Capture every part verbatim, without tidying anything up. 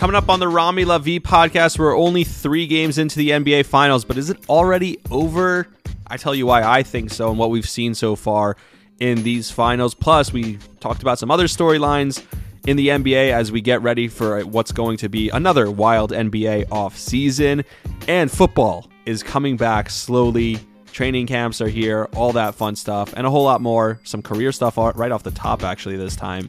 Coming up on the Rami LaVie podcast, we're only three games into the N B A Finals, but is it already over? I tell you why I think so and what we've seen so far in these finals. Plus, we talked about some other storylines in the N B A as we get ready for what's going to be another wild N B A offseason. And football is coming back slowly. Training camps are here, all that fun stuff, and a whole lot more. Some career stuff right off the top, actually, this time.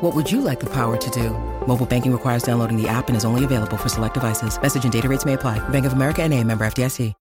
What would you like the power to do? Mobile banking requires downloading the app and is only available for select devices. Message and data rates may apply. Bank of America N A, member F D I C.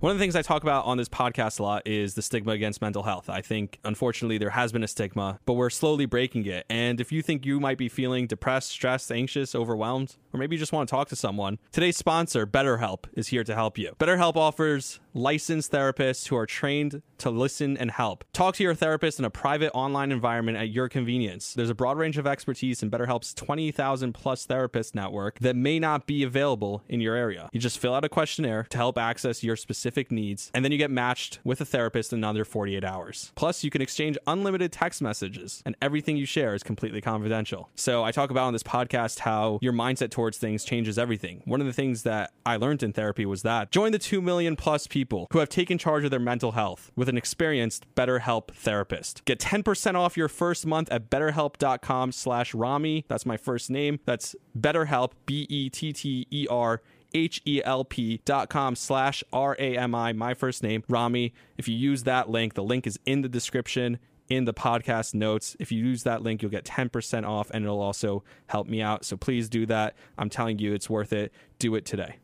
One of the things I talk about on this podcast a lot is the stigma against mental health. I think, unfortunately, there has been a stigma, but we're slowly breaking it. And if you think you might be feeling depressed, stressed, anxious, overwhelmed, or maybe you just want to talk to someone, today's sponsor, BetterHelp, is here to help you. BetterHelp offers licensed therapists who are trained to listen and help. Talk to your therapist in a private online environment at your convenience. There's a broad range of expertise in BetterHelp's twenty thousand plus therapist network that may not be available in your area. You just fill out a questionnaire to help access your specific needs, and then you get matched with a therapist in under forty-eight hours. Plus, you can exchange unlimited text messages, and everything you share is completely confidential. So I talk about on this podcast how your mindset towards things changes everything. One of the things that I learned in therapy was that join the two million plus people People who have taken charge of their mental health with an experienced BetterHelp therapist. Get ten percent off your first month at betterhelp.com slash Rami. That's my first name. That's BetterHelp, B E T T E R H E L P dot com slash R A M I, my first name, Rami. If you use that link, the link is in the description, in the podcast notes. If you use that link, you'll get ten percent off, and it'll also help me out. So please do that. I'm telling you, it's worth it. Do it today.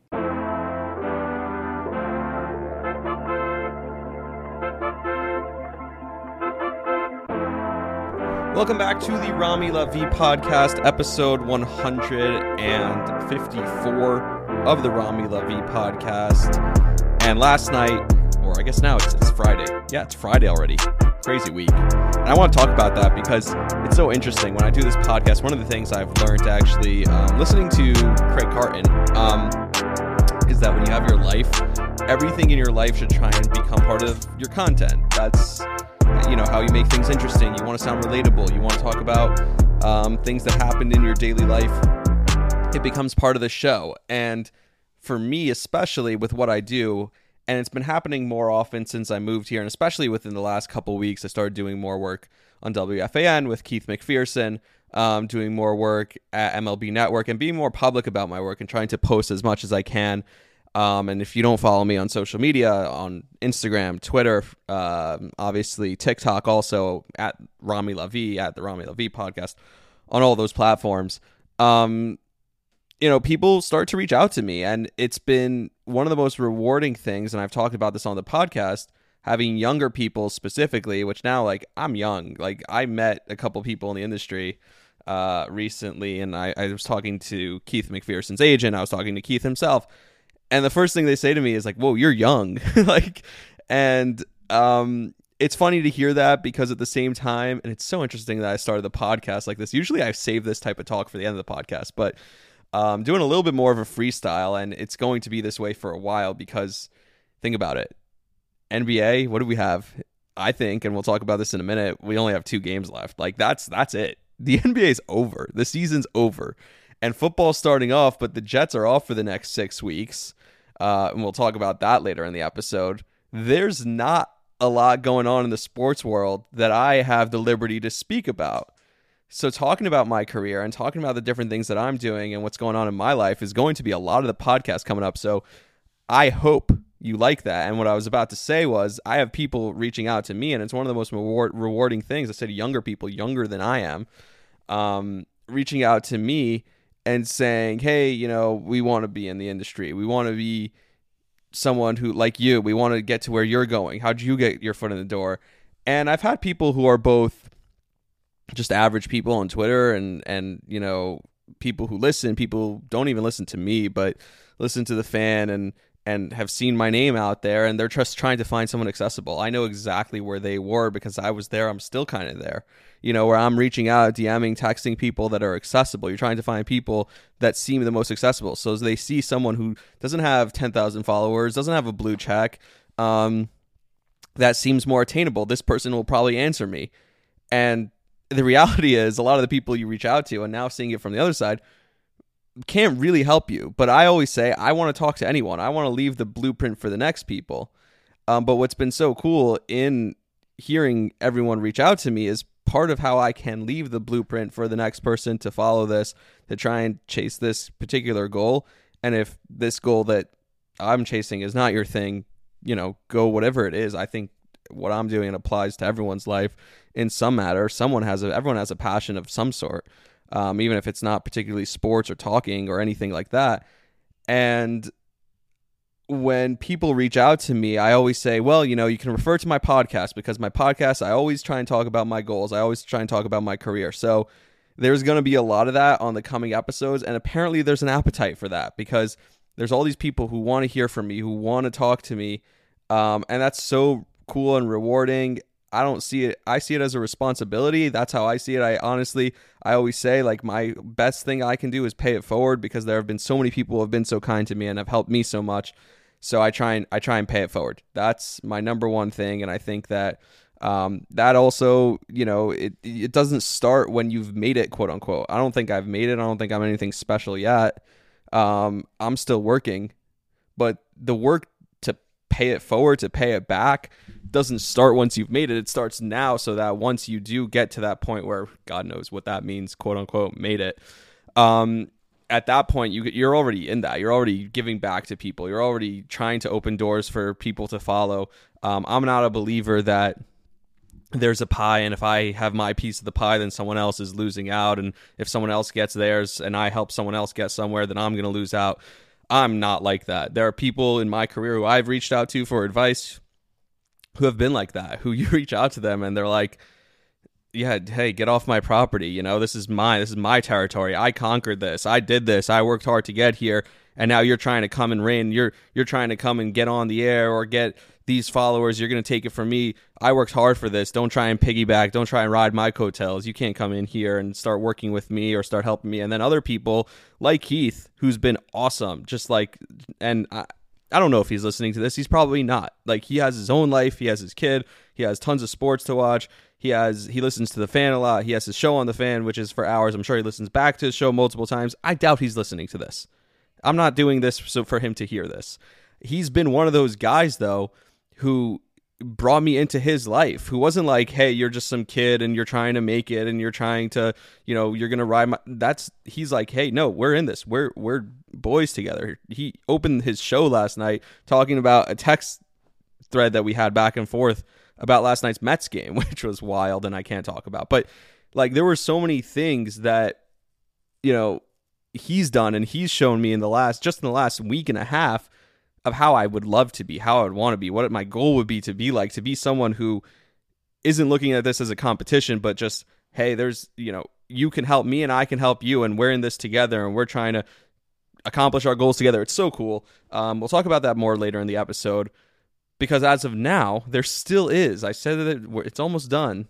Welcome back to the Rami LaVie podcast, episode one fifty-four of the Rami LaVie podcast. And last night, or I guess now it's, it's Friday. Yeah, it's Friday already. Crazy week. And I want to talk about that because it's so interesting. When I do this podcast, one of the things I've learned actually um, listening to Craig Carton um, is that when you have your life, everything in your life should try and become part of your content. That's... you know, how you make things interesting. You want to sound relatable. You want to talk about um, things that happened in your daily life. It becomes part of the show. And for me, especially with what I do, and it's been happening more often since I moved here, and especially within the last couple of weeks, I started doing more work on W F A N with Keith McPherson, um, doing more work at M L B Network, and being more public about my work and trying to post as much as I can. Um, and if you don't follow me on social media, on Instagram, Twitter, uh, obviously TikTok, also at Rami LaVie, at the Rami LaVie podcast, on all those platforms, um, you know, people start to reach out to me. And it's been one of the most rewarding things. And I've talked about this on the podcast, having younger people specifically, which now, like, I'm young. Like, I met a couple people in the industry uh, recently, and I, I was talking to Keith McPherson's agent. I was talking to Keith himself. And the first thing they say to me is like, whoa, you're young. like, And um, it's funny to hear that because at the same time, and it's so interesting that I started the podcast like this. Usually I save this type of talk for the end of the podcast, but I'm um, doing a little bit more of a freestyle, and it's going to be this way for a while because think about it. N B A, what do we have? I think, and we'll talk about this in a minute, we only have two games left. Like that's that's it. The N B A is over. The season's over. And football's starting off, but the Jets are off for the next six weeks. Uh, and we'll talk about that later in the episode. There's not a lot going on in the sports world that I have the liberty to speak about. So talking about my career and talking about the different things that I'm doing and what's going on in my life is going to be a lot of the podcast coming up. So I hope you like that. And what I was about to say was I have people reaching out to me, and it's one of the most reward- rewarding things. I said younger people, younger than I am, um, reaching out to me and saying, hey, you know, we want to be in the industry. We want to be someone who, like you, we want to get to where you're going. How'd you get your foot in the door? And I've had people who are both just average people on Twitter and, and you know, people who listen, people don't even listen to me, but listen to the fan and and have seen my name out there, and they're just trying to find someone accessible. I know exactly where they were because I was there. I'm still kind of there, you know, where I'm reaching out, DMing, texting people that are accessible. You're trying to find people that seem the most accessible. So as they see someone who doesn't have ten thousand followers, doesn't have a blue check, um, that seems more attainable. This person will probably answer me. And the reality is a lot of the people you reach out to, and now seeing it from the other side, can't really help you. But I always say I want to talk to anyone. I want to leave the blueprint for the next people. Um, but what's been so cool in hearing everyone reach out to me is part of how I can leave the blueprint for the next person to follow this, to try and chase this particular goal. And if this goal that I'm chasing is not your thing, you know, go whatever it is. I think what I'm doing applies to everyone's life in some matter. Someone has a, everyone has a passion of some sort. Um, even if it's not particularly sports or talking or anything like that. And when people reach out to me, I always say, well, you know, you can refer to my podcast because my podcast, I always try and talk about my goals. I always try and talk about my career. So there's going to be a lot of that on the coming episodes. And apparently there's an appetite for that because there's all these people who want to hear from me, who want to talk to me. Um, and that's so cool and rewarding. I don't see it. I see it as a responsibility. That's how I see it. I honestly, I always say, like, my best thing I can do is pay it forward because there have been so many people who have been so kind to me and have helped me so much. So I try and I try and pay it forward. That's my number one thing. And I think that um, that also, you know, it it doesn't start when you've made it, quote unquote. I don't think I've made it. I don't think I'm anything special yet. Um, I'm still working, but the work to pay it forward, to pay it back, doesn't start once you've made it. It starts now, so that once you do get to that point where God knows what that means, quote unquote, made it, um, at that point you, you're already in that. You're already giving back to people. You're already trying to open doors for people to follow. Um, I'm not a believer that there's a pie, and if I have my piece of the pie, then someone else is losing out. And if someone else gets theirs and I help someone else get somewhere, then I'm going to lose out. I'm not like that. There are people in my career who I've reached out to for advice who have been like that, who you reach out to them and they're like, yeah, hey, get off my property. You know, this is mine. This is my territory. I conquered this. I did this. I worked hard to get here. And now you're trying to come and reign. You're, you're trying to come and get on the air or get these followers. You're going to take it from me. I worked hard for this. Don't try and piggyback. Don't try and ride my coattails. You can't come in here and start working with me or start helping me. And then other people like Keith, who's been awesome, just like, and I, I don't know if he's listening to this. He's probably not. Like, he has his own life. He has his kid. He has tons of sports to watch. He has he listens to the fan a lot. He has his show on the fan, which is for hours. I'm sure he listens back to his show multiple times. I doubt he's listening to this. I'm not doing this so for him to hear this. He's been one of those guys, though, who brought me into his life, who wasn't like, hey, you're just some kid and you're trying to make it and you're trying to, you know, you're going to ride my, that's, he's like, hey, no, we're in this. We're, we're boys together. He opened his show last night talking about a text thread that we had back and forth about last night's Mets game, which was wild and I can't talk about, but like, there were so many things that, you know, he's done and he's shown me in the last, just in the last week and a half, of how I would love to be, how I would want to be, what my goal would be to be like, to be someone who isn't looking at this as a competition, but just, hey, there's, you know, you can help me and I can help you and we're in this together and we're trying to accomplish our goals together. It's so cool. Um, we'll talk about that more later in the episode because as of now, there still is. I said that it's almost done,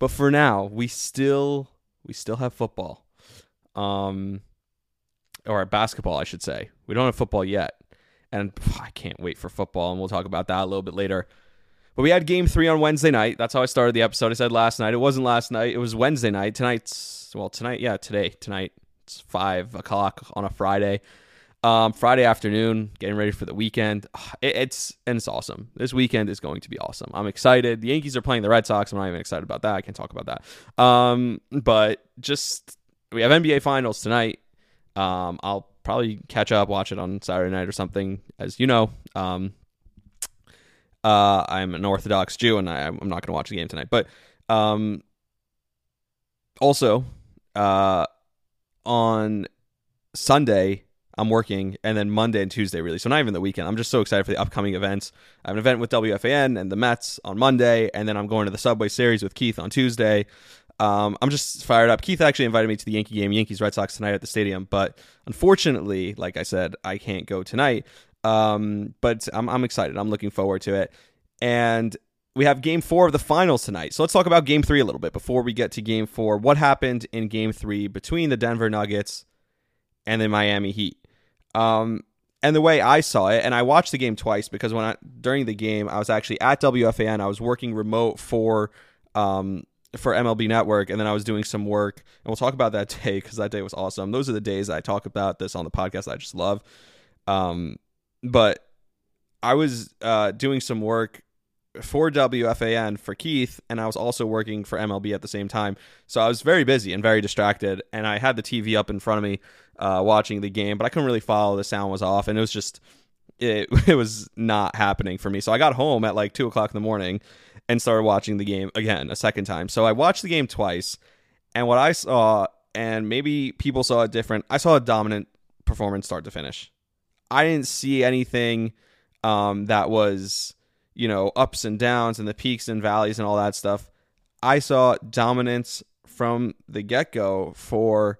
but for now, we still, we still have football, um, or basketball, I should say. We don't have football yet. And I can't wait for football, and we'll talk about that a little bit later. But we had game three on Wednesday night. That's how I started the episode. I said last night. It wasn't last night. It was Wednesday night. Tonight's, well, tonight, yeah, today, tonight. It's five o'clock on a Friday. Um, Friday afternoon, getting ready for the weekend. It, it's, and it's awesome. This weekend is going to be awesome. I'm excited. The Yankees are playing the Red Sox. I'm not even excited about that. I can't talk about that. Um, but just, we have N B A Finals tonight. Um, I'll probably catch up, watch it on Saturday night or something. As you know, um, uh, I'm an Orthodox Jew and I, I'm not going to watch the game tonight. But um, also uh, on Sunday, I'm working, and then Monday and Tuesday, really. So not even the weekend. I'm just so excited for the upcoming events. I have an event with W F A N and the Mets on Monday, and then I'm going to the Subway Series with Keith on Tuesday. Um, I'm just fired up. Keith actually invited me to the Yankee game, Yankees Red Sox tonight at the stadium. But unfortunately, like I said, I can't go tonight. Um, but I'm, I'm excited. I'm looking forward to it. And we have game four of the finals tonight. So let's talk about game three a little bit before we get to game four. What happened in game three between the Denver Nuggets and the Miami Heat? Um, and the way I saw it, and I watched the game twice because when I, during the game, I was actually at W F A N. I was working remote for... Um, for M L B Network, and then I was doing some work, and we'll talk about that day because that day was awesome. Those are the days I talk about this on the podcast that I just love. Um, but I was uh, doing some work for W F A N for Keith, and I was also working for M L B at the same time. So I was very busy and very distracted, and I had the T V up in front of me uh, watching the game, but I couldn't really follow. The sound was off, and it was just it, it was not happening for me. So I got home at like two o'clock in the morning and started watching the game again a second time. So I watched the game twice, and what I saw, and maybe people saw it different, I saw a dominant performance start to finish. I didn't see anything um, that was, you know, ups and downs and the peaks and valleys and all that stuff. I saw dominance from the get-go for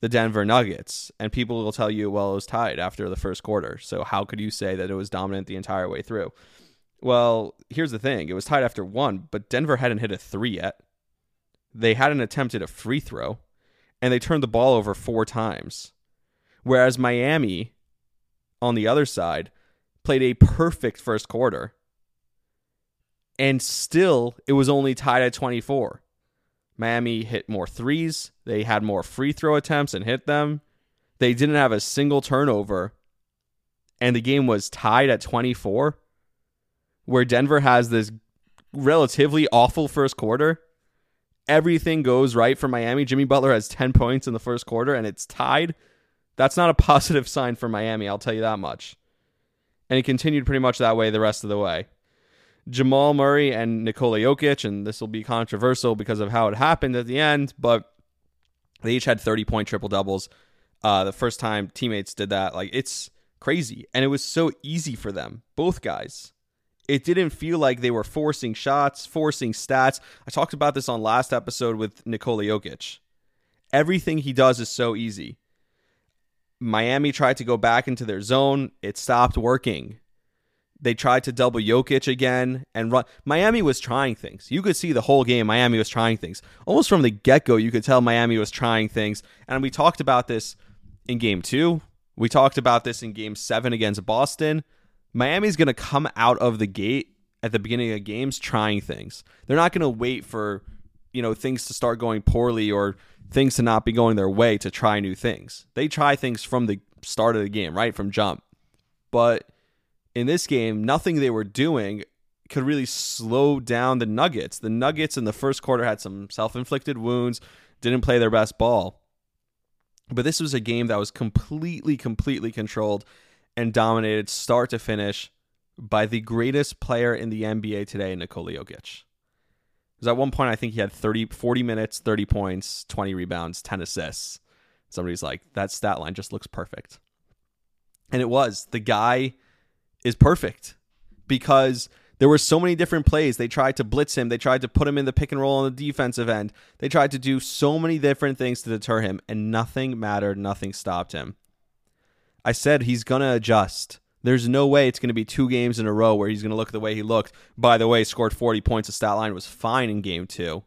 the Denver Nuggets, and people will tell you, well, it was tied after the first quarter, so how could you say that it was dominant the entire way through? Well, here's the thing. It was tied after one, but Denver hadn't hit a three yet. They hadn't attempted a free throw, and they turned the ball over four times. Whereas Miami, on the other side, played a perfect first quarter, and still it was only tied at twenty-four. Miami hit more threes. They had more free throw attempts and hit them. They didn't have a single turnover, and the game was tied at twenty-four. Where Denver has this relatively awful first quarter, everything goes right for Miami. Jimmy Butler has ten points in the first quarter, and it's tied. That's not a positive sign for Miami, I'll tell you that much. And it continued pretty much that way the rest of the way. Jamal Murray and Nikola Jokic, and this will be controversial because of how it happened at the end, but they each had thirty-point triple-doubles. Uh, the first time teammates did that, like, it's crazy. And it was so easy for them, both guys. It didn't feel like they were forcing shots, forcing stats. I talked about this on last episode with Nikola Jokic. Everything he does is so easy. Miami tried to go back into their zone. It stopped working. They tried to double Jokic again and run. Miami was trying things. You could see the whole game. Miami was trying things. Almost from the get-go, you could tell Miami was trying things. And we talked about this in game two. We talked about this in game seven against Boston. Miami's going to come out of the gate at the beginning of games trying things. They're not going to wait for, you know, things to start going poorly or things to not be going their way to try new things. They try things from the start of the game, right? From jump. But in this game, nothing they were doing could really slow down the Nuggets. The Nuggets in the first quarter had some self-inflicted wounds, didn't play their best ball. But this was a game that was completely, completely controlled and dominated start to finish by the greatest player in the N B A today, Nikola Jokic. Because at one point, I think he had thirty, forty minutes, thirty points, twenty rebounds, ten assists. Somebody's like, that stat line just looks perfect. And it was. The guy is perfect because there were so many different plays. They tried to blitz him. They tried to put him in the pick and roll on the defensive end. They tried to do so many different things to deter him, and nothing mattered. Nothing stopped him. I said he's going to adjust. There's no way it's going to be two games in a row where he's going to look the way he looked. By the way, scored forty points. The stat line was fine in game two.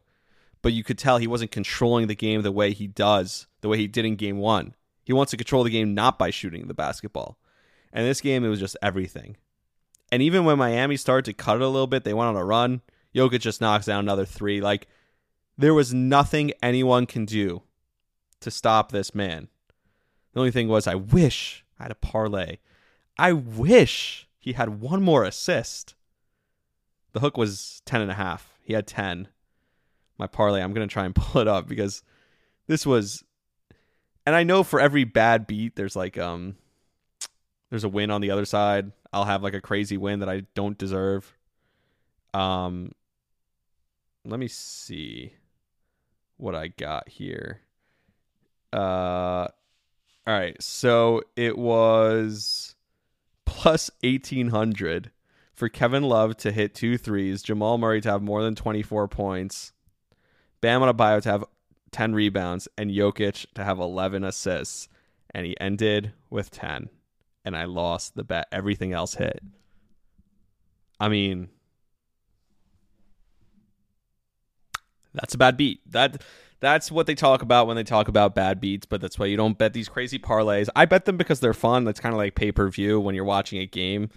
But you could tell he wasn't controlling the game the way he does, the way he did in game one. He wants to control the game not by shooting the basketball. And this game, it was just everything. And even when Miami started to cut it a little bit, they went on a run. Jokic just knocks down another three. Like, there was nothing anyone can do to stop this man. The only thing was, I wish... I had a parlay. I wish he had one more assist. The hook was ten and a half. He had ten. My parlay, I'm going to try and pull it up because this was, and I know for every bad beat, there's like, um, there's a win on the other side. I'll have like a crazy win that I don't deserve. Um, let me see what I got here. Uh, All right, so it was plus eighteen hundred for Kevin Love to hit two threes, Jamal Murray to have more than twenty-four points, Bam Adebayo to have ten rebounds and Jokic to have eleven assists. And he ended with ten. And I lost the bet. Everything else hit. I mean, that's a bad beat. That that's what they talk about when they talk about bad beats, but that's why you don't bet these crazy parlays. I bet them because they're fun. That's kind of like pay-per-view when you're watching a game.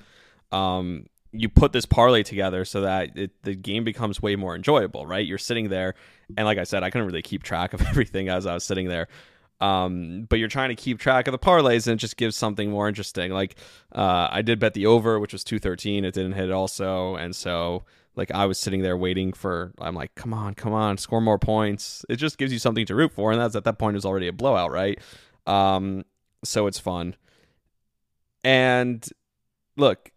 Um, you put this parlay together so that it, the game becomes way more enjoyable, right? You're sitting there, and like I said, I couldn't really keep track of everything as I was sitting there. Um, but you're trying to keep track of the parlays, and it just gives something more interesting. Like uh, I did bet the over, which was two thirteen. It didn't hit also, and so like I was sitting there waiting for. I'm like, come on, come on, score more points. It just gives you something to root for, and that's at that point is already a blowout, right? Um, so it's fun. And look,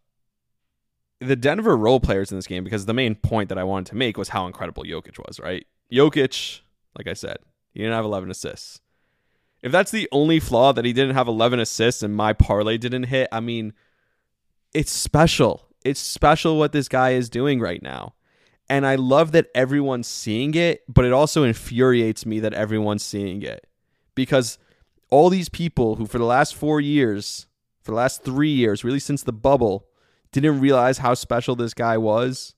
the Denver role players in this game, because the main point that I wanted to make was how incredible Jokic was, right? Jokic, like I said, he didn't have eleven assists. If that's the only flaw, that he didn't have eleven assists and my parlay didn't hit, I mean, it's special. It's special what this guy is doing right now. And I love that everyone's seeing it, but it also infuriates me that everyone's seeing it. Because all these people who for the last four years, for the last three years, really since the bubble, didn't realize how special this guy was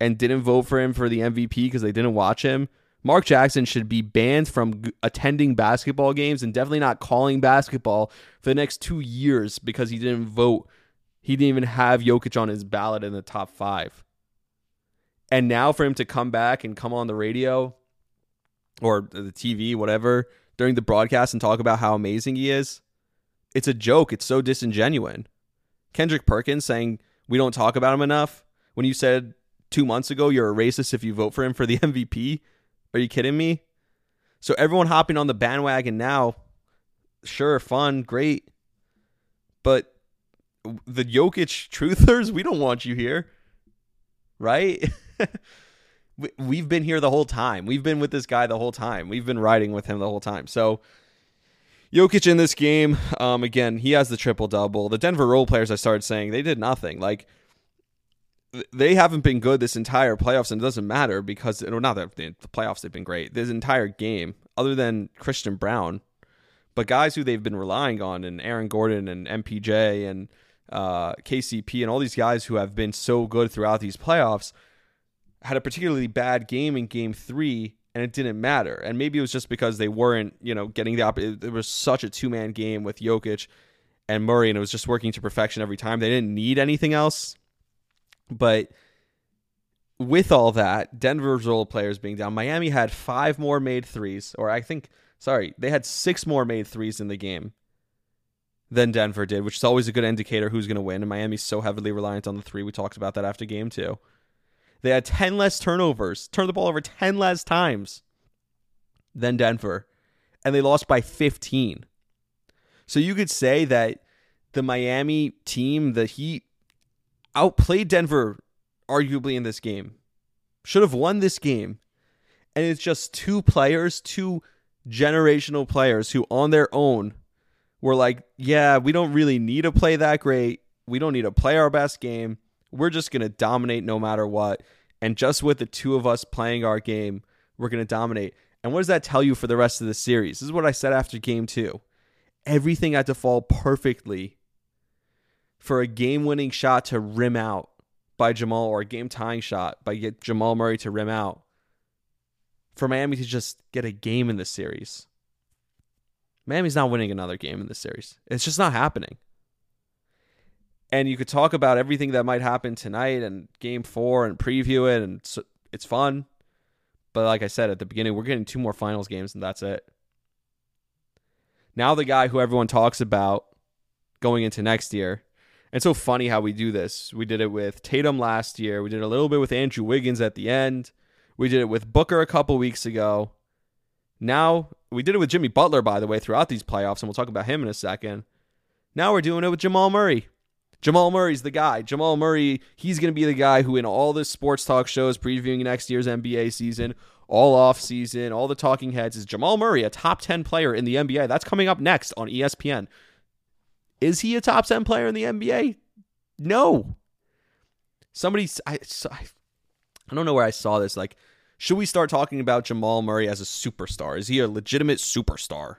and didn't vote for him for the M V P because they didn't watch him. Mark Jackson should be banned from g- attending basketball games and definitely not calling basketball for the next two years because he didn't vote. He didn't even have Jokic on his ballot in the top five. And now for him to come back and come on the radio or the T V, whatever, during the broadcast and talk about how amazing he is, it's a joke. It's so disingenuous. Kendrick Perkins saying, we don't talk about him enough. When you said two months ago, you're a racist if you vote for him for the M V P. Are you kidding me? So everyone hopping on the bandwagon now, sure, fun, great. But the Jokic truthers, we don't want you here, right? We've been here the whole time. We've been with this guy the whole time. We've been riding with him the whole time. So Jokic in this game, um, again, he has the triple-double. The Denver role players, I started saying, they did nothing. Like, they haven't been good this entire playoffs, and it doesn't matter because, well, not that the playoffs, they've been great. This entire game, other than Christian Brown, but guys who they've been relying on, and Aaron Gordon and M P J and uh, K C P and all these guys who have been so good throughout these playoffs, had a particularly bad game in game three, and it didn't matter. And maybe it was just because they weren't, you know, getting the op- it was such a two-man game with Jokic and Murray, and it was just working to perfection every time. They didn't need anything else. But with all that, Denver's role players being down, Miami had five more made threes, or I think, sorry, they had six more made threes in the game than Denver did, which is always a good indicator who's going to win. And Miami's so heavily reliant on the three. We talked about that after game two. They had ten less turnovers, turned the ball over ten less times than Denver, and they lost by fifteen. So you could say that the Miami team, the Heat, outplayed Denver arguably in this game, should have won this game. And it's just two players, two generational players who on their own were like, yeah, we don't really need to play that great. We don't need to play our best game. We're just going to dominate no matter what. And just with the two of us playing our game, we're going to dominate. And what does that tell you for the rest of the series? This is what I said after game two. Everything had to fall perfectly for a game-winning shot to rim out by Jamal, or a game-tying shot by get Jamal Murray to rim out, for Miami to just get a game in this series. Miami's not winning another game in this series. It's just not happening. And you could talk about everything that might happen tonight and game four and preview it, and so it's fun. But like I said at the beginning, we're getting two more finals games, and that's it. Now the guy who everyone talks about going into next year, it's so funny how we do this. We did it with Tatum last year. We did a little bit with Andrew Wiggins at the end. We did it with Booker a couple weeks ago. Now, we did it with Jimmy Butler, by the way, throughout these playoffs, and we'll talk about him in a second. Now we're doing it with Jamal Murray. Jamal Murray's the guy. Jamal Murray, he's going to be the guy who in all the sports talk shows previewing next year's N B A season, all off season, all the talking heads, is Jamal Murray a top ten player in the N B A? That's coming up next on E S P N. Is he a top ten player in the N B A? No. Somebody, I, I don't know where I saw this. Like, Should we start talking about Jamal Murray as a superstar? Is he a legitimate superstar?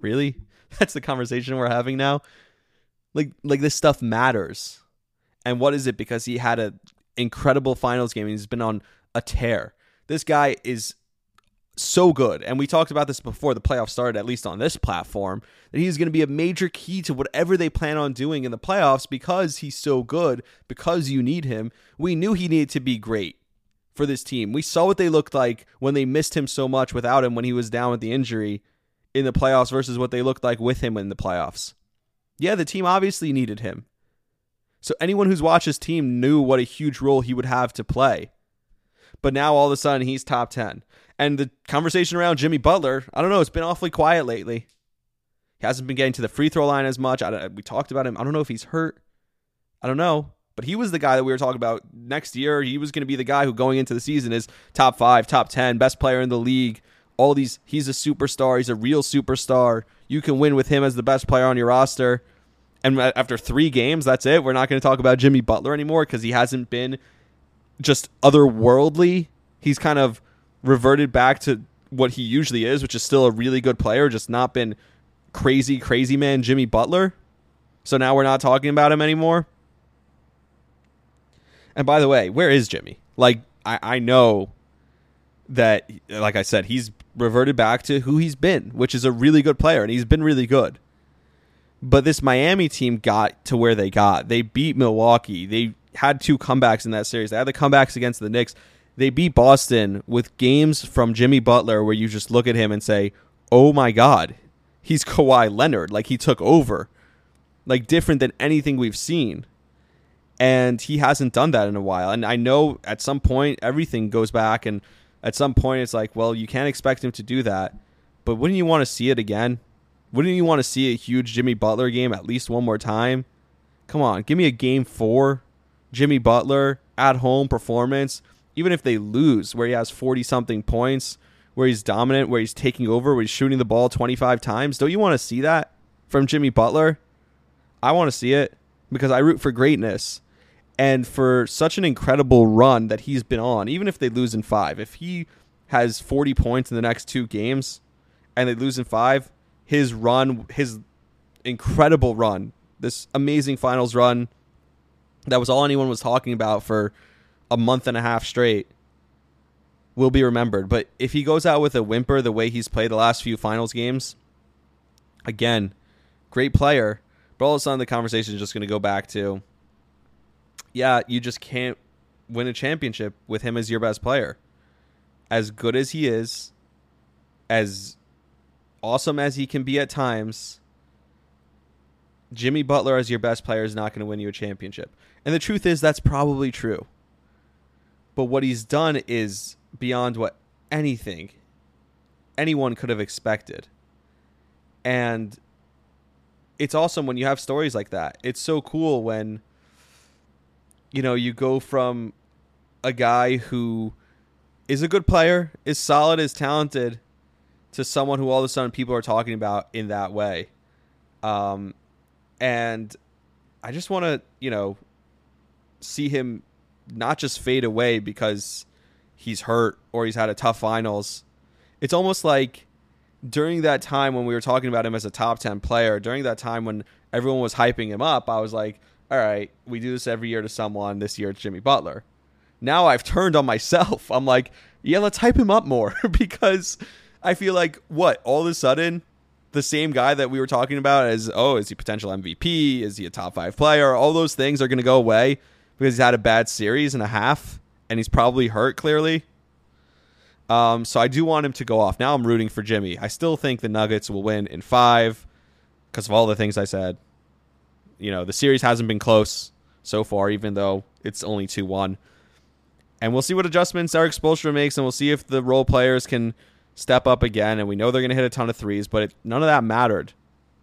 Really? That's the conversation we're having now? Like, like this stuff matters. And what is it? Because he had an incredible finals game and he's been on a tear. This guy is so good. And we talked about this before the playoffs started, at least on this platform, that he's going to be a major key to whatever they plan on doing in the playoffs because he's so good, because you need him. We knew he needed to be great for this team. We saw what they looked like when they missed him so much without him when he was down with the injury in the playoffs versus what they looked like with him in the playoffs. Yeah, the team obviously needed him. So anyone who's watched his team knew what a huge role he would have to play. But now all of a sudden he's top ten. And the conversation around Jimmy Butler, I don't know, it's been awfully quiet lately. He hasn't been getting to the free throw line as much. I don't, we talked about him. I don't know if he's hurt. I don't know. But he was the guy that we were talking about next year. He was going to be the guy who going into the season is top five, top ten, best player in the league. All these, he's a superstar. He's a real superstar. You can win with him as the best player on your roster. And after three games, that's it. We're not going to talk about Jimmy Butler anymore because he hasn't been just otherworldly. He's kind of reverted back to what he usually is, which is still a really good player, just not been crazy, crazy man Jimmy Butler. So now we're not talking about him anymore. And by the way, where is Jimmy? Like, I, I know that, like I said, he's reverted back to who he's been, which is a really good player, and he's been really good. But this Miami team got to where they got. They beat Milwaukee. They had two comebacks in that series. They had the comebacks against the Knicks. They beat Boston with games from Jimmy Butler where you just look at him and say, oh my God, he's Kawhi Leonard. Like, he took over. Like, different than anything we've seen. And he hasn't done that in a while. And I know at some point everything goes back, and at some point it's like, well, you can't expect him to do that. But wouldn't you want to see it again? Wouldn't you want to see a huge Jimmy Butler game at least one more time? Come on, give me a game four Jimmy Butler at-home performance. Even if they lose, where he has forty-something points, where he's dominant, where he's taking over, where he's shooting the ball twenty-five times, don't you want to see that from Jimmy Butler? I want to see it because I root for greatness. And for such an incredible run that he's been on, even if they lose in five, if he has forty points in the next two games and they lose in five, his run, his incredible run, this amazing finals run, that was all anyone was talking about for a month and a half straight, will be remembered. But if he goes out with a whimper the way he's played the last few finals games, again, great player, but all of a sudden the conversation is just going to go back to, yeah, you just can't win a championship with him as your best player. As good as he is, as awesome as he can be at times, Jimmy Butler as your best player is not going to win you a championship. And the truth is, that's probably true. But what he's done is beyond what anything, anyone could have expected. And it's awesome when you have stories like that. It's so cool when, you know, you go from a guy who is a good player, is solid, is talented, to someone who all of a sudden people are talking about in that way. Um, and I just want to, you know, see him not just fade away because he's hurt or he's had a tough finals. It's almost like during that time when we were talking about him as a top ten player, during that time when everyone was hyping him up, I was like, all right, we do this every year to someone. This year it's Jimmy Butler. Now I've turned on myself. I'm like, yeah, let's hype him up more because I feel like, what, all of a sudden, the same guy that we were talking about as, oh, is he potential M V P? Is he a top five player? All those things are going to go away because he's had a bad series and a half, and he's probably hurt, clearly. Um, so I do want him to go off. Now I'm rooting for Jimmy. I still think the Nuggets will win in five because of all the things I said. You know, the series hasn't been close so far, even though it's only two one. And we'll see what adjustments Eric Spoelstra makes, and we'll see if the role players can step up again. And we know they're going to hit a ton of threes, but it, none of that mattered.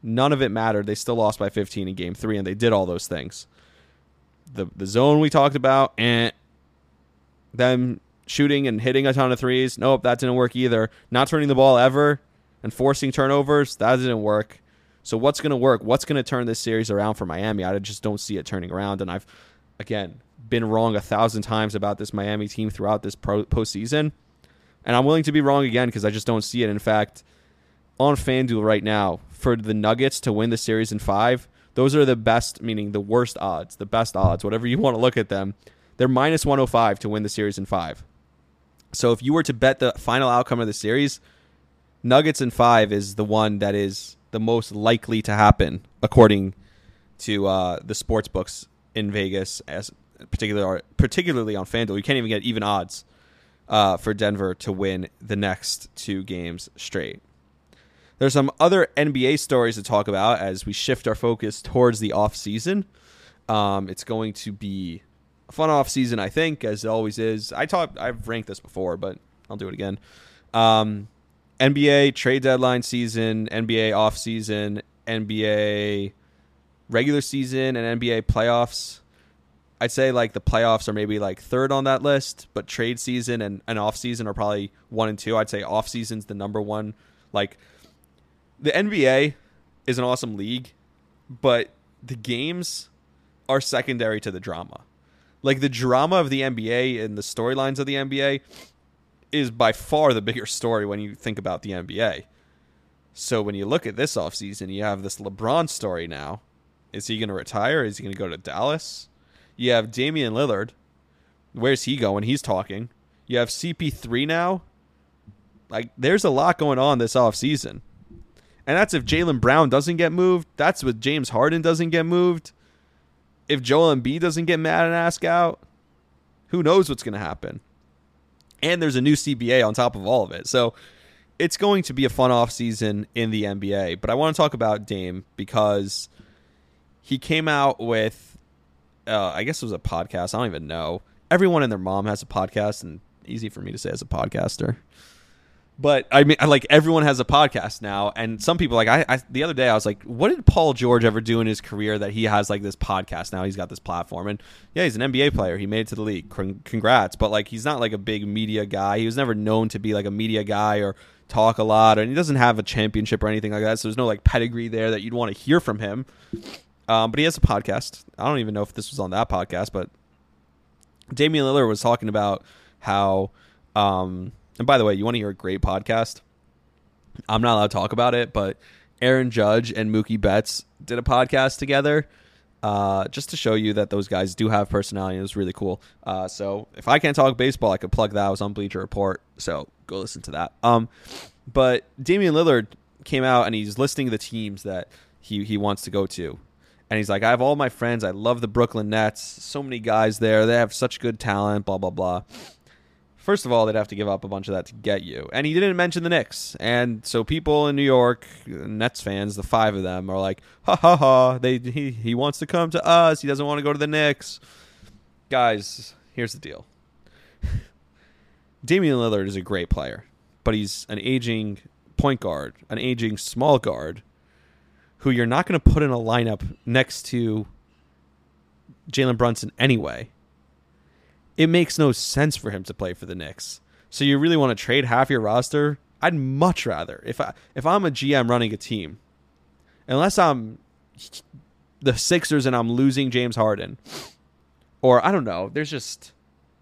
None of it mattered. They still lost by fifteen in game three, and they did all those things. The the zone we talked about, and eh. Them shooting and hitting a ton of threes, nope, that didn't work either. Not turning the ball ever and forcing turnovers, that didn't work. So what's going to work? What's going to turn this series around for Miami? I just don't see it turning around. And I've, again, been wrong a thousand times about this Miami team throughout this pro- postseason. And I'm willing to be wrong again because I just don't see it. In fact, on FanDuel right now, for the Nuggets to win the series in five, those are the best, meaning the worst odds, the best odds, whatever you want to look at them. They're minus one oh five to win the series in five. So if you were to bet the final outcome of the series, Nuggets in five is the one that is the most likely to happen, according to uh, the sports books in Vegas, as particular, particularly on FanDuel. You can't even get even odds uh, for Denver to win the next two games straight. There's some other N B A stories to talk about as we shift our focus towards the offseason. Um, it's going to be a fun offseason, I think, as it always is. I talk, I've ranked this before, but I'll do it again. Um, N B A trade deadline season, N B A offseason, N B A regular season, and N B A playoffs. I'd say like the playoffs are maybe like third on that list, but trade season and, and offseason are probably one and two. I'd say offseason's the number one. Like, the N B A is an awesome league, but the games are secondary to the drama. Like, the drama of the N B A and the storylines of the N B A is by far the bigger story when you think about the N B A. So when you look at this offseason, you have this LeBron story now. Is he going to retire? Is he going to go to Dallas? You have Damian Lillard. Where's he going? He's talking. You have C P three now. Like, there's a lot going on this offseason. And that's if Jaylen Brown doesn't get moved. That's if James Harden doesn't get moved. If Joel Embiid doesn't get mad and ask out, who knows what's going to happen? And there's a new C B A on top of all of it. So it's going to be a fun offseason in the N B A. But I want to talk about Dame because he came out with, uh, I guess it was a podcast. I don't even know. Everyone and their mom has a podcast, and easy for me to say as a podcaster. But I mean, like, everyone has a podcast now, and some people, like, I, I the other day I was like, what did Paul George ever do in his career that he has like this podcast now? He's got this platform, and yeah, he's an N B A player. He made it to the league. Congrats. But like, he's not like a big media guy. He was never known to be like a media guy or talk a lot, and he doesn't have a championship or anything like that. So there's no like pedigree there that you'd want to hear from him. Um, but he has a podcast. I don't even know if this was on that podcast, but Damian Lillard was talking about how, um, and by the way, you want to hear a great podcast? I'm not allowed to talk about it, but Aaron Judge and Mookie Betts did a podcast together uh, just to show you that those guys do have personality. It was really cool. Uh, so if I can't talk baseball, I could plug that. It was on Bleacher Report, so go listen to that. Um, but Damian Lillard came out, and he's listing the teams that he, he wants to go to. And he's like, I have all my friends. I love the Brooklyn Nets. So many guys there. They have such good talent, blah, blah, blah. First of all, they'd have to give up a bunch of that to get you. And he didn't mention the Knicks. And so people in New York, Nets fans, the five of them, are like, ha ha ha, they, he, he wants to come to us. He doesn't want to go to the Knicks. Guys, here's the deal. Damian Lillard is a great player, but he's an aging point guard, an aging small guard, who you're not going to put in a lineup next to Jalen Brunson anyway. It makes no sense for him to play for the Knicks. So you really want to trade half your roster? I'd much rather. If, I, if I'm a G M running a team, unless I'm the Sixers and I'm losing James Harden, or I don't know, there's just,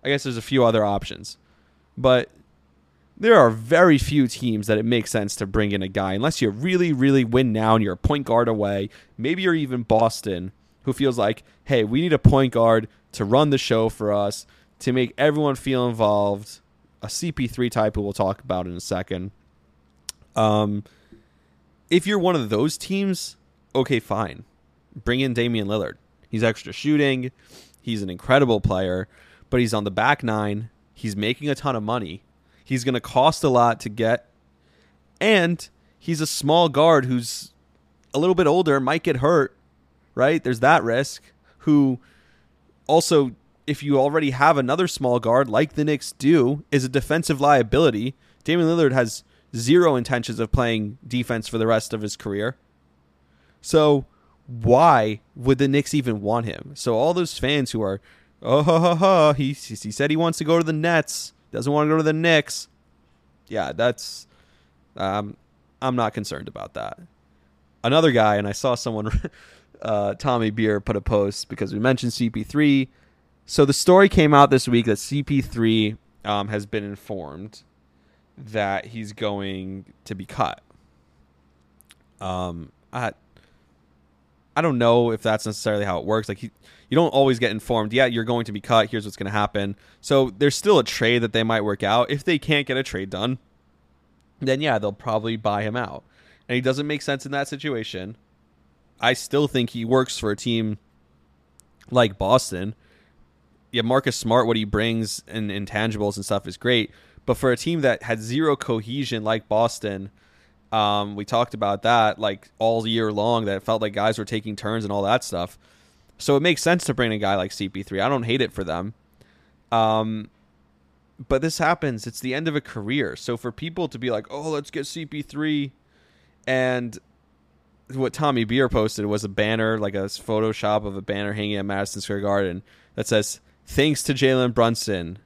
I guess there's a few other options. But there are very few teams that it makes sense to bring in a guy unless you really, really win now and you're a point guard away. Maybe you're even Boston, who feels like, hey, we need a point guard to run the show for us, to make everyone feel involved, a C P three type who we'll talk about in a second. Um, if you're one of those teams, okay, fine. Bring in Damian Lillard. He's extra shooting. He's an incredible player, but he's on the back nine. He's making a ton of money. He's going to cost a lot to get, and he's a small guard who's a little bit older, might get hurt, right? There's that risk. Who also, if you already have another small guard like the Knicks do, is a defensive liability. Damian Lillard has zero intentions of playing defense for the rest of his career. So why would the Knicks even want him? So all those fans who are, oh, ha, ha, ha, he, he said he wants to go to the Nets, doesn't want to go to the Knicks. Yeah, that's, um, I'm not concerned about that. Another guy, and I saw someone, uh, Tommy Beer put a post because we mentioned C P three. So the story came out this week that C P three um, has been informed that he's going to be cut. Um, I I don't know if that's necessarily how it works. Like he, you don't always get informed. Yeah, you're going to be cut. Here's what's going to happen. So there's still a trade that they might work out. If they can't get a trade done, then yeah, they'll probably buy him out. And he doesn't make sense in that situation. I still think he works for a team like Boston. Yeah, Marcus Smart, what he brings in intangibles and stuff is great. But for a team that had zero cohesion like Boston, um, we talked about that like all year long, that it felt like guys were taking turns and all that stuff. So it makes sense to bring a guy like C P three. I don't hate it for them. Um, but this happens. It's the end of a career. So for people to be like, oh, let's get C P three. And what Tommy Beer posted was a banner, like a Photoshop of a banner hanging at Madison Square Garden that says, thanks to Jalen Brunson,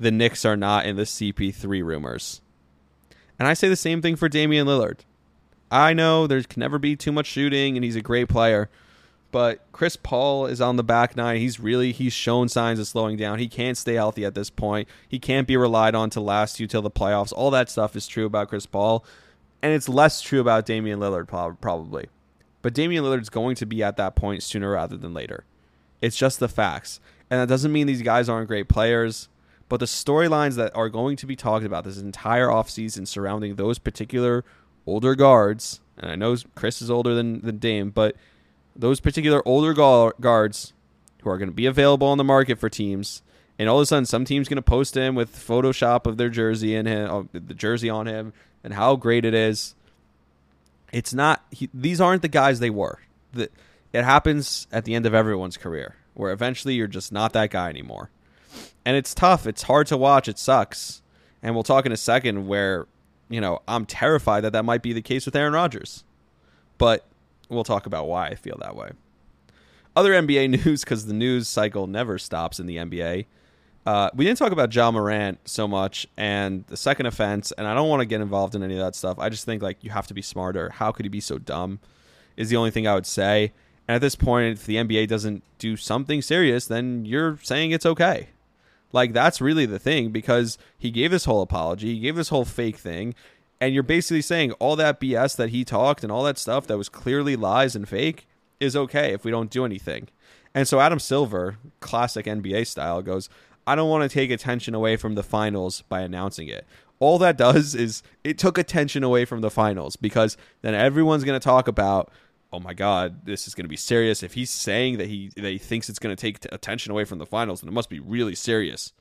the Knicks are not in the C P three rumors. And I say the same thing for Damian Lillard. I know there can never be too much shooting, and he's a great player. But Chris Paul is on the back nine. He's really, he's shown signs of slowing down. He can't stay healthy at this point. He can't be relied on to last you till the playoffs. All that stuff is true about Chris Paul. And it's less true about Damian Lillard, probably. But Damian Lillard's going to be at that point sooner rather than later. It's just the facts. And that doesn't mean these guys aren't great players. But the storylines that are going to be talked about this entire offseason surrounding those particular older guards, and I know Chris is older than, than Dame, but those particular older guards who are going to be available on the market for teams, and all of a sudden some team's going to post him with Photoshop of their jersey and him, the jersey on him, and how great it is. It's not, he, these aren't the guys they were. The, it happens at the end of everyone's career, where eventually you're just not that guy anymore. And it's tough. It's hard to watch. It sucks. And we'll talk in a second where, you know, I'm terrified that that might be the case with Aaron Rodgers. But we'll talk about why I feel that way. Other N B A news, because the news cycle never stops in the N B A. Uh, we didn't talk about Ja Morant so much and the second offense, and I don't want to get involved in any of that stuff. I just think, like, you have to be smarter. How could you be so dumb is the only thing I would say. And at this point, if the N B A doesn't do something serious, then you're saying it's okay. Like, that's really the thing, because he gave this whole apology, he gave this whole fake thing, and you're basically saying all that B S that he talked and all that stuff that was clearly lies and fake is okay if we don't do anything. And so Adam Silver, classic N B A style, goes, I don't want to take attention away from the finals by announcing it. All that does is it took attention away from the finals, because then everyone's going to talk about, oh my God, this is going to be serious. If he's saying that he that he thinks it's going to take t- attention away from the finals, then it must be really serious.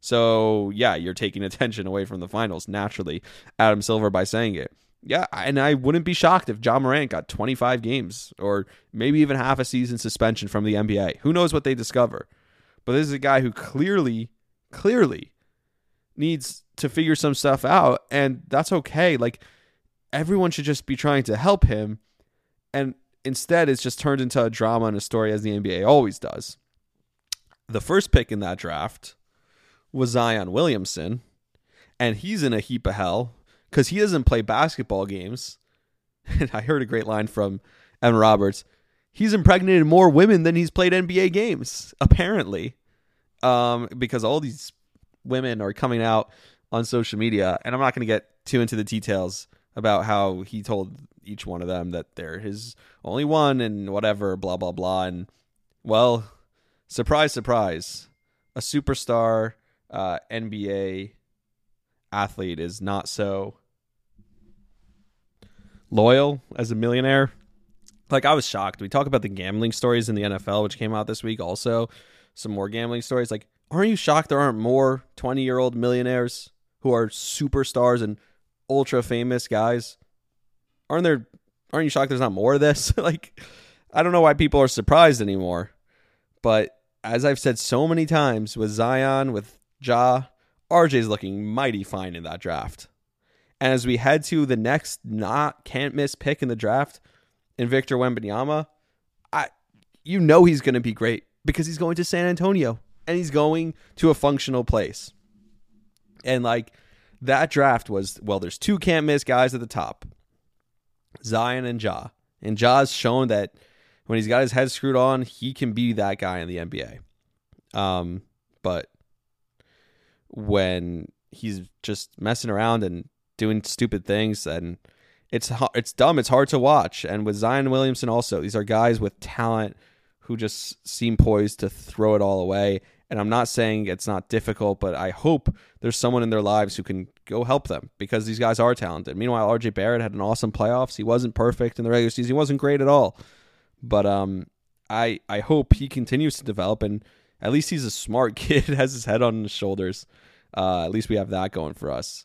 So, yeah, you're taking attention away from the finals, naturally, Adam Silver, by saying it. Yeah, and I wouldn't be shocked if Ja Morant got twenty-five games or maybe even half a season suspension from the N B A. Who knows what they discover? But this is a guy who clearly, clearly needs to figure some stuff out, and that's okay. Like, everyone should just be trying to help him, and instead, it's just turned into a drama and a story, as the N B A always does. The first pick in that draft was Zion Williamson, and he's in a heap of hell because he doesn't play basketball games. And I heard a great line from Evan Roberts. He's impregnated more women than he's played N B A games, apparently, um, because all these women are coming out on social media, and I'm not going to get too into the details about how he told each one of them that they're his only one and whatever, blah, blah, blah. And, well, surprise, surprise, a superstar uh, N B A athlete is not so loyal as a millionaire. Like, I was shocked. We talk about the gambling stories in the N F L, which came out this week also. Some more gambling stories. Like, aren't you shocked there aren't more twenty-year-old millionaires who are superstars and ultra famous guys? Aren't there? Aren't you shocked there's not more of this? Like, I don't know why people are surprised anymore. But as I've said so many times, with Zion, with Ja, R J's looking mighty fine in that draft. And as we head to the next not can't miss pick in the draft, in Victor Wembanyama, I you know he's going to be great because he's going to San Antonio and he's going to a functional place. And like, that draft was, well, there's two can't miss guys at the top, Zion and Ja. And Ja's shown that when he's got his head screwed on, he can be that guy in the N B A. Um, but when he's just messing around and doing stupid things, and it's it's dumb, it's hard to watch. And with Zion Williamson also, these are guys with talent who just seem poised to throw it all away. And I'm not saying it's not difficult, but I hope there's someone in their lives who can go help them, because these guys are talented. Meanwhile, R J Barrett had an awesome playoffs. He wasn't perfect in the regular season. He wasn't great at all. But um, I I hope he continues to develop, and at least he's a smart kid, has his head on his shoulders. Uh, at least we have that going for us.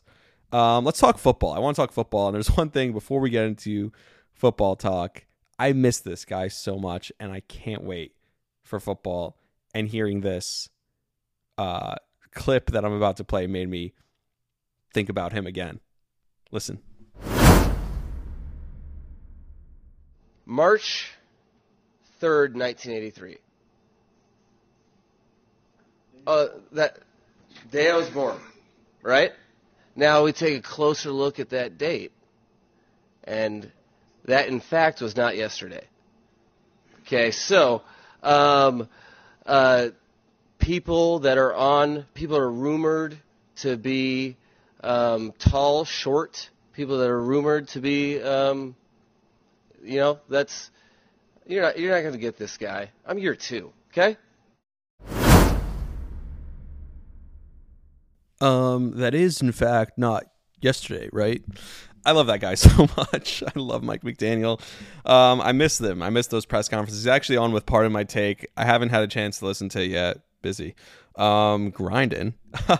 Um, let's talk football. I want to talk football. And there's one thing before we get into football talk. I miss this guy so much, and I can't wait for football. And hearing this Uh, clip that I'm about to play made me think about him again. Listen. March third, nineteen eighty-three. Uh, that day I was born, right? Now we take a closer look at that date, and that in fact was not yesterday. Okay, so um, uh. People that are on, people are rumored to be um, tall, short. People that are rumored to be, um, you know, that's, you're not, you're not going to get this guy. I'm year two, okay? Um, that is, in fact, not yesterday, right? I love that guy so much. I love Mike McDaniel. Um, I miss them. I miss those press conferences. He's actually on with Part of My Take. I haven't had a chance to listen to it yet. Busy, um, grinding.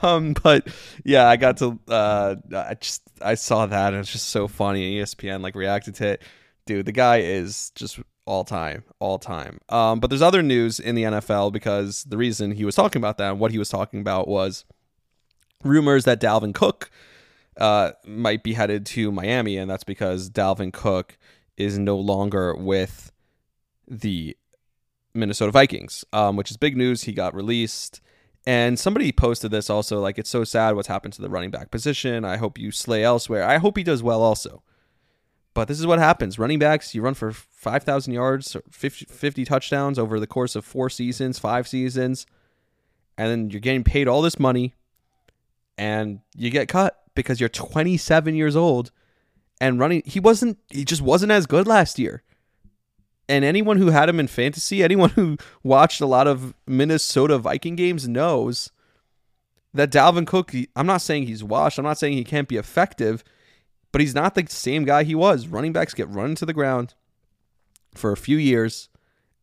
um, but yeah, I got to, uh, I just, I saw that, and it's just so funny. E S P N like reacted to it. Dude, the guy is just all time, all time. Um, but there's other news in the N F L, because the reason he was talking about that and what he was talking about was rumors that Dalvin Cook, uh, might be headed to Miami. And that's because Dalvin Cook is no longer with the Minnesota Vikings, um, which is big news. He got released, and somebody posted this also, like, it's so sad what's happened to the running back position. I hope you slay elsewhere. I hope he does well also, but this is what happens. Running backs, you run for five thousand yards, fifty, fifty touchdowns over the course of four seasons, five seasons, and then you're getting paid all this money, and you get cut because you're twenty-seven years old and running. He wasn't, he just wasn't as good last year. And anyone who had him in fantasy, anyone who watched a lot of Minnesota Viking games knows that Dalvin Cook, I'm not saying he's washed. I'm not saying he can't be effective, but he's not the same guy he was. Running backs get run to the ground for a few years,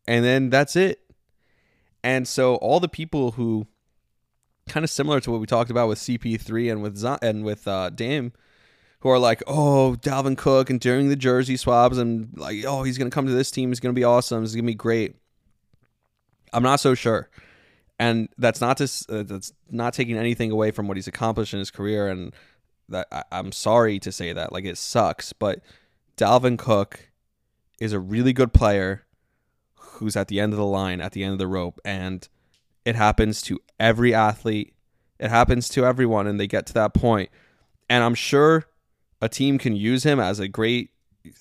and then that's it. And so all the people who, kind of similar to what we talked about with C P three and with Z- and with uh, Dame, who are like, oh, Dalvin Cook, and during the jersey swabs, and like, oh, he's going to come to this team. He's going to be awesome. He's going to be great. I'm not so sure. And that's not to, uh, that's not taking anything away from what he's accomplished in his career. And that I, I'm sorry to say that. Like, it sucks. But Dalvin Cook is a really good player who's at the end of the line, at the end of the rope. And it happens to every athlete. It happens to everyone. And they get to that point. And I'm sure a team can use him as a great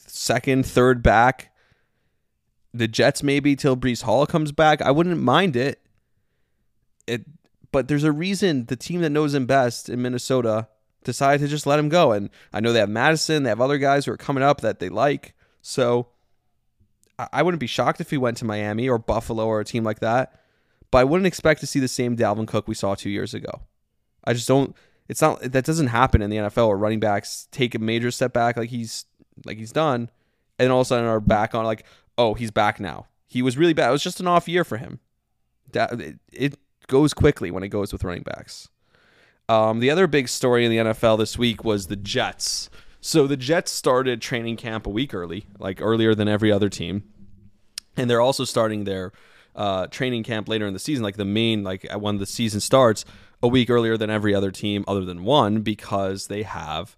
second, third back. The Jets, maybe, till Breece Hall comes back. I wouldn't mind it. It, but there's a reason the team that knows him best in Minnesota decided to just let him go. And I know they have Madison. They have other guys who are coming up that they like. So I wouldn't be shocked if he went to Miami or Buffalo or a team like that. But I wouldn't expect to see the same Dalvin Cook we saw two years ago. I just don't. It's not, that doesn't happen in the N F L, where running backs take a major step back like he's like he's done, and all of a sudden are back on like, oh, he's back now. He was really bad. It was just an off year for him. That, it goes quickly when it goes with running backs. Um, the other big story in the N F L this week was the Jets. So the Jets started training camp a week early, like earlier than every other team, and they're also starting their uh, training camp later in the season, like the main, like when the season starts, a week earlier than every other team other than one, because they have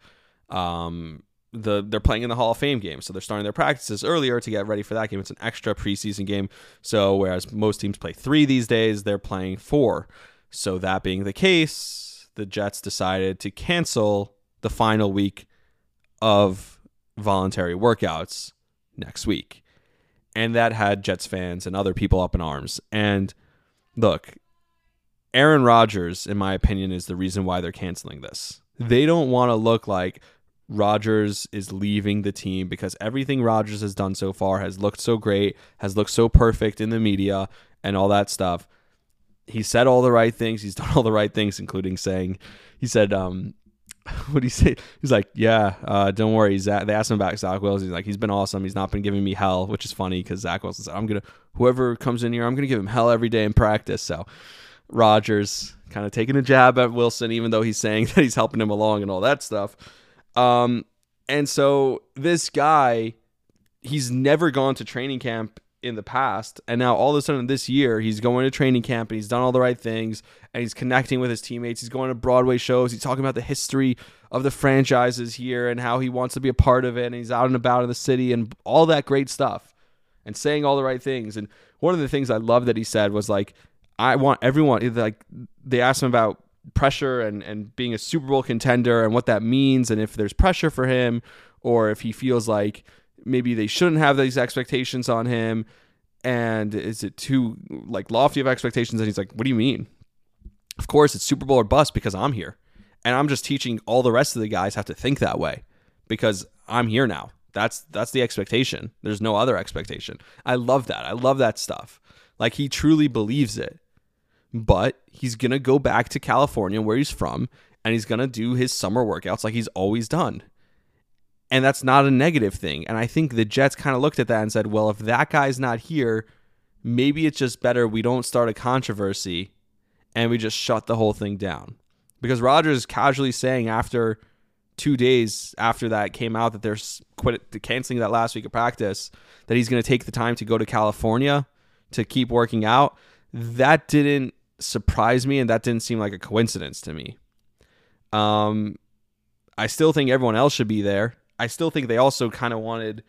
um, the they're playing in the Hall of Fame game. So they're starting their practices earlier to get ready for that game. It's an extra preseason game. So whereas most teams play three these days, they're playing four. So that being the case, the Jets decided to cancel the final week of voluntary workouts next week. And that had Jets fans and other people up in arms. And look, Aaron Rodgers, in my opinion, is the reason why they're canceling this. They don't want to look like Rodgers is leaving the team because everything Rodgers has done so far has looked so great, has looked so perfect in the media and all that stuff. He said all the right things. He's done all the right things, including saying, he said, um, what did he say? He's like, yeah, uh, don't worry. Zach, they asked him about Zach Wilson. He's like, he's been awesome. He's not been giving me hell, which is funny because Zach Wilson said, I'm going to, whoever comes in here, I'm going to give him hell every day in practice. So Rodgers kind of taking a jab at Wilson, even though he's saying that he's helping him along and all that stuff. Um, and so this guy, he's never gone to training camp in the past. And now all of a sudden this year, he's going to training camp and he's done all the right things and he's connecting with his teammates. He's going to Broadway shows. He's talking about the history of the franchises here and how he wants to be a part of it. And he's out and about in the city and all that great stuff and saying all the right things. And one of the things I love that he said was like, I want everyone, like they asked him about pressure and, and being a Super Bowl contender and what that means and if there's pressure for him or if he feels like maybe they shouldn't have these expectations on him and is it too like lofty of expectations. And he's like, what do you mean? Of course it's Super Bowl or bust because I'm here and I'm just teaching all the rest of the guys how to think that way because I'm here now. That's that's the expectation. There's no other expectation. I love that. I love that stuff. Like he truly believes it. But he's going to go back to California where he's from and he's going to do his summer workouts like he's always done. And that's not a negative thing. And I think the Jets kind of looked at that and said, well, if that guy's not here, maybe it's just better we don't start a controversy and we just shut the whole thing down. Because Rodgers is casually saying after two days after that came out that they're quit- canceling that last week of practice, that he's going to take the time to go to California to keep working out. That didn't surprise me and that didn't seem like a coincidence to me. Um, I still think everyone else should be there. I still think they also kind of wanted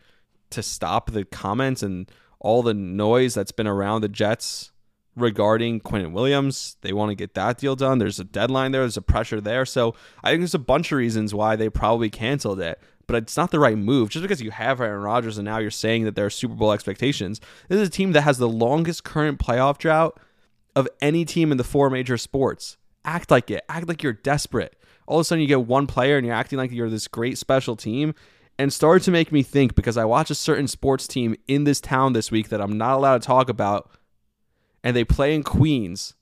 to stop the comments and all the noise that's been around the Jets regarding Quentin Williams. They want to get that deal done. There's a deadline there. There's a pressure there. So I think there's a bunch of reasons why they probably canceled it, but it's not the right move. Just because you have Aaron Rodgers and now you're saying that there are Super Bowl expectations. This is a team that has the longest current playoff drought of any team in the four major sports. Act like it. Act like you're desperate. All of a sudden you get one player and you're acting like you're this great special team. And started to make me think because I watch a certain sports team in this town this week that I'm not allowed to talk about. And they play in Queens.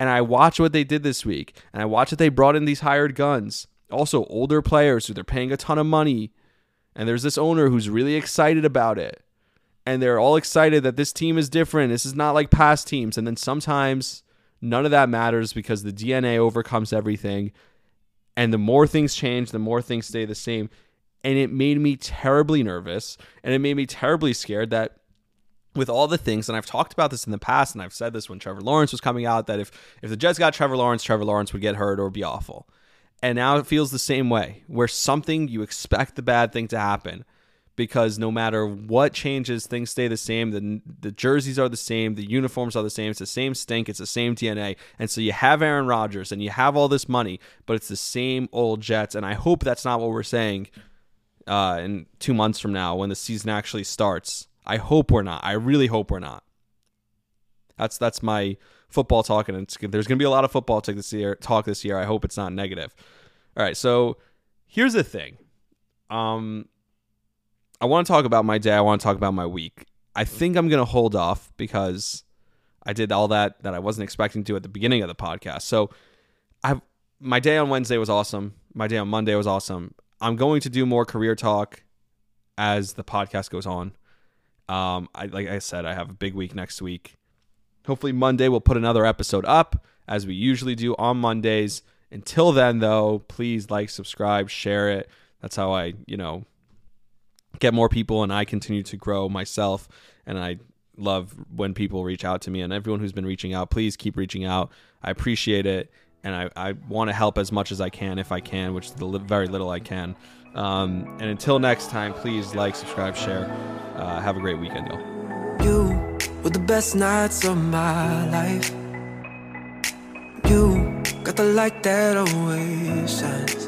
And I watch what they did this week. And I watch that they brought in these hired guns. Also older players who they're paying a ton of money. And there's this owner who's really excited about it. And they're all excited that this team is different. This is not like past teams. And then sometimes none of that matters because the D N A overcomes everything. And the more things change, the more things stay the same. And it made me terribly nervous. And it made me terribly scared that with all the things, and I've talked about this in the past, and I've said this when Trevor Lawrence was coming out, that if, if the Jets got Trevor Lawrence, Trevor Lawrence would get hurt or be awful. And now it feels the same way, where something, you expect the bad thing to happen. Because no matter what changes, things stay the same. The, the jerseys are the same. The uniforms are the same. It's the same stink. It's the same D N A. And so you have Aaron Rodgers and you have all this money, but it's the same old Jets. And I hope that's not what we're saying uh, in two months from now when the season actually starts. I hope we're not. I really hope we're not. That's that's my football talk. And it's, there's going to be a lot of football talk this year, talk this year. I hope it's not negative. All right, so here's the thing. Um... I want to talk about my day. I want to talk about my week. I think I'm going to hold off because I did all that that I wasn't expecting to at the beginning of the podcast. So I've, my day on Wednesday was awesome. My day on Monday was awesome. I'm going to do more career talk as the podcast goes on. Um, I, like I said, I have a big week next week. Hopefully Monday we'll put another episode up as we usually do on Mondays. Until then, though, please like, subscribe, share it. That's how I, you know... get more people and I continue to grow myself, and I love when people reach out to me, and everyone who's been reaching out, please keep reaching out. I appreciate it, and I, I want to help as much as I can if I can, which is the li- very little I can. Um, and until next time, please like, subscribe, share. Uh, have a great weekend, y'all. You were the best nights of my life. You got the light that always shines.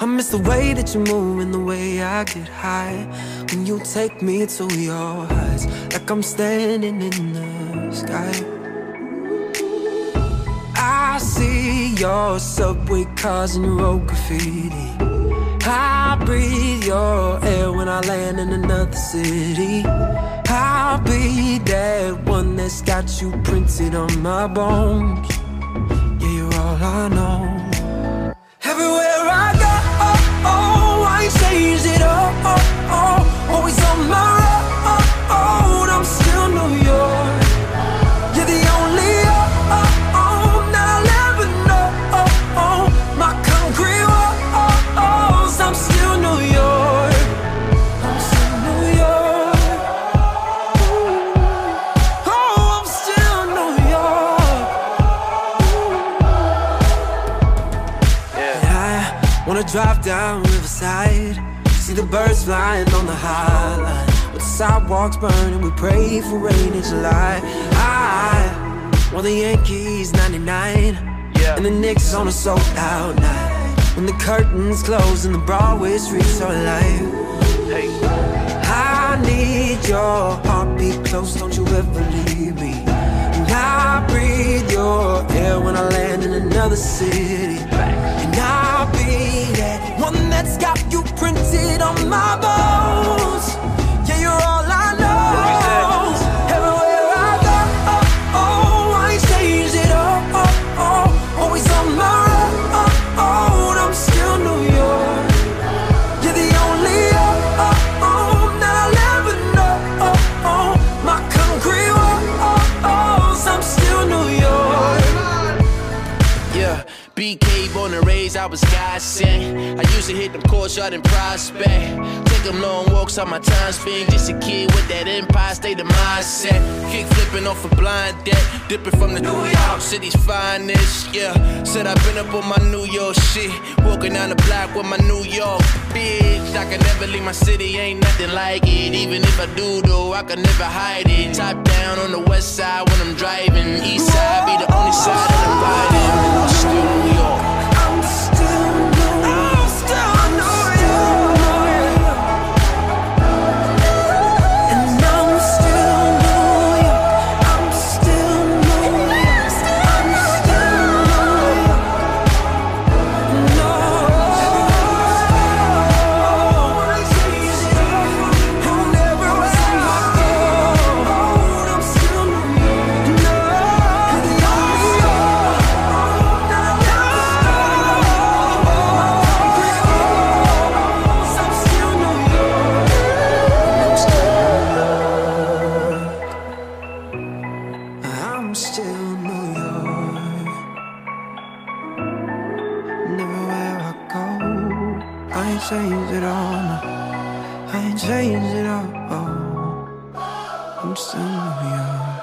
I miss the way that you move and the way I get high when you take me to your heights, like I'm standing in the sky. your subway cars and your old graffiti. I breathe your air when I land in another city. I'll be that one that's got you printed on my bones. Yeah, you're all I know. Everywhere I go, oh, oh, I change it up, oh, oh, always on my road, I'm still New York. You're the only, oh, oh, oh, that I'll ever know, oh, oh, my concrete walls, oh, oh, I'm still New York, I'm still New York, ooh, oh, I'm still New York, ooh. Yeah. I wanna drive down Riverside, see the birds flying on the highline, with the sidewalks burning, we pray for rain in July. I want the Yankees ninety-nine, yeah, and the Knicks on a sold out night, when the curtains close and the Broadway streets are alive. Hey. I need your heartbeat close, don't you ever leave me. And I breathe your air when I land in another city. And I'll be that one that's got you printed on my bones. Yeah, you're all I know. Everywhere I go, oh, oh, I change it up, oh, oh, always on my road, oh, oh, I'm still New York. You're the only, oh, oh, oh, that I'll ever know, oh, oh, my concrete wall, oh, oh, I'm still New York. Yeah, B K born and raised, I was God sent. I used to hit them courtyard in Prospect. Them long walks on my time spent. Just a kid with that empire state of mindset. Kick flipping off a blind deck, dipping from the New York City's finest. Yeah, said I've been up on my New York shit, walking down the block with my New York bitch. I can never leave my city, ain't nothing like it. Even if I do though, I can never hide it. Top down on the west side when I'm driving. East side be the only side that I'm riding. I'm still New York. I'm still New York. I'm still New York. I ain't changed it all, I'm still New York.